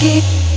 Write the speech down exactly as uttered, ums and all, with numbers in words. Keep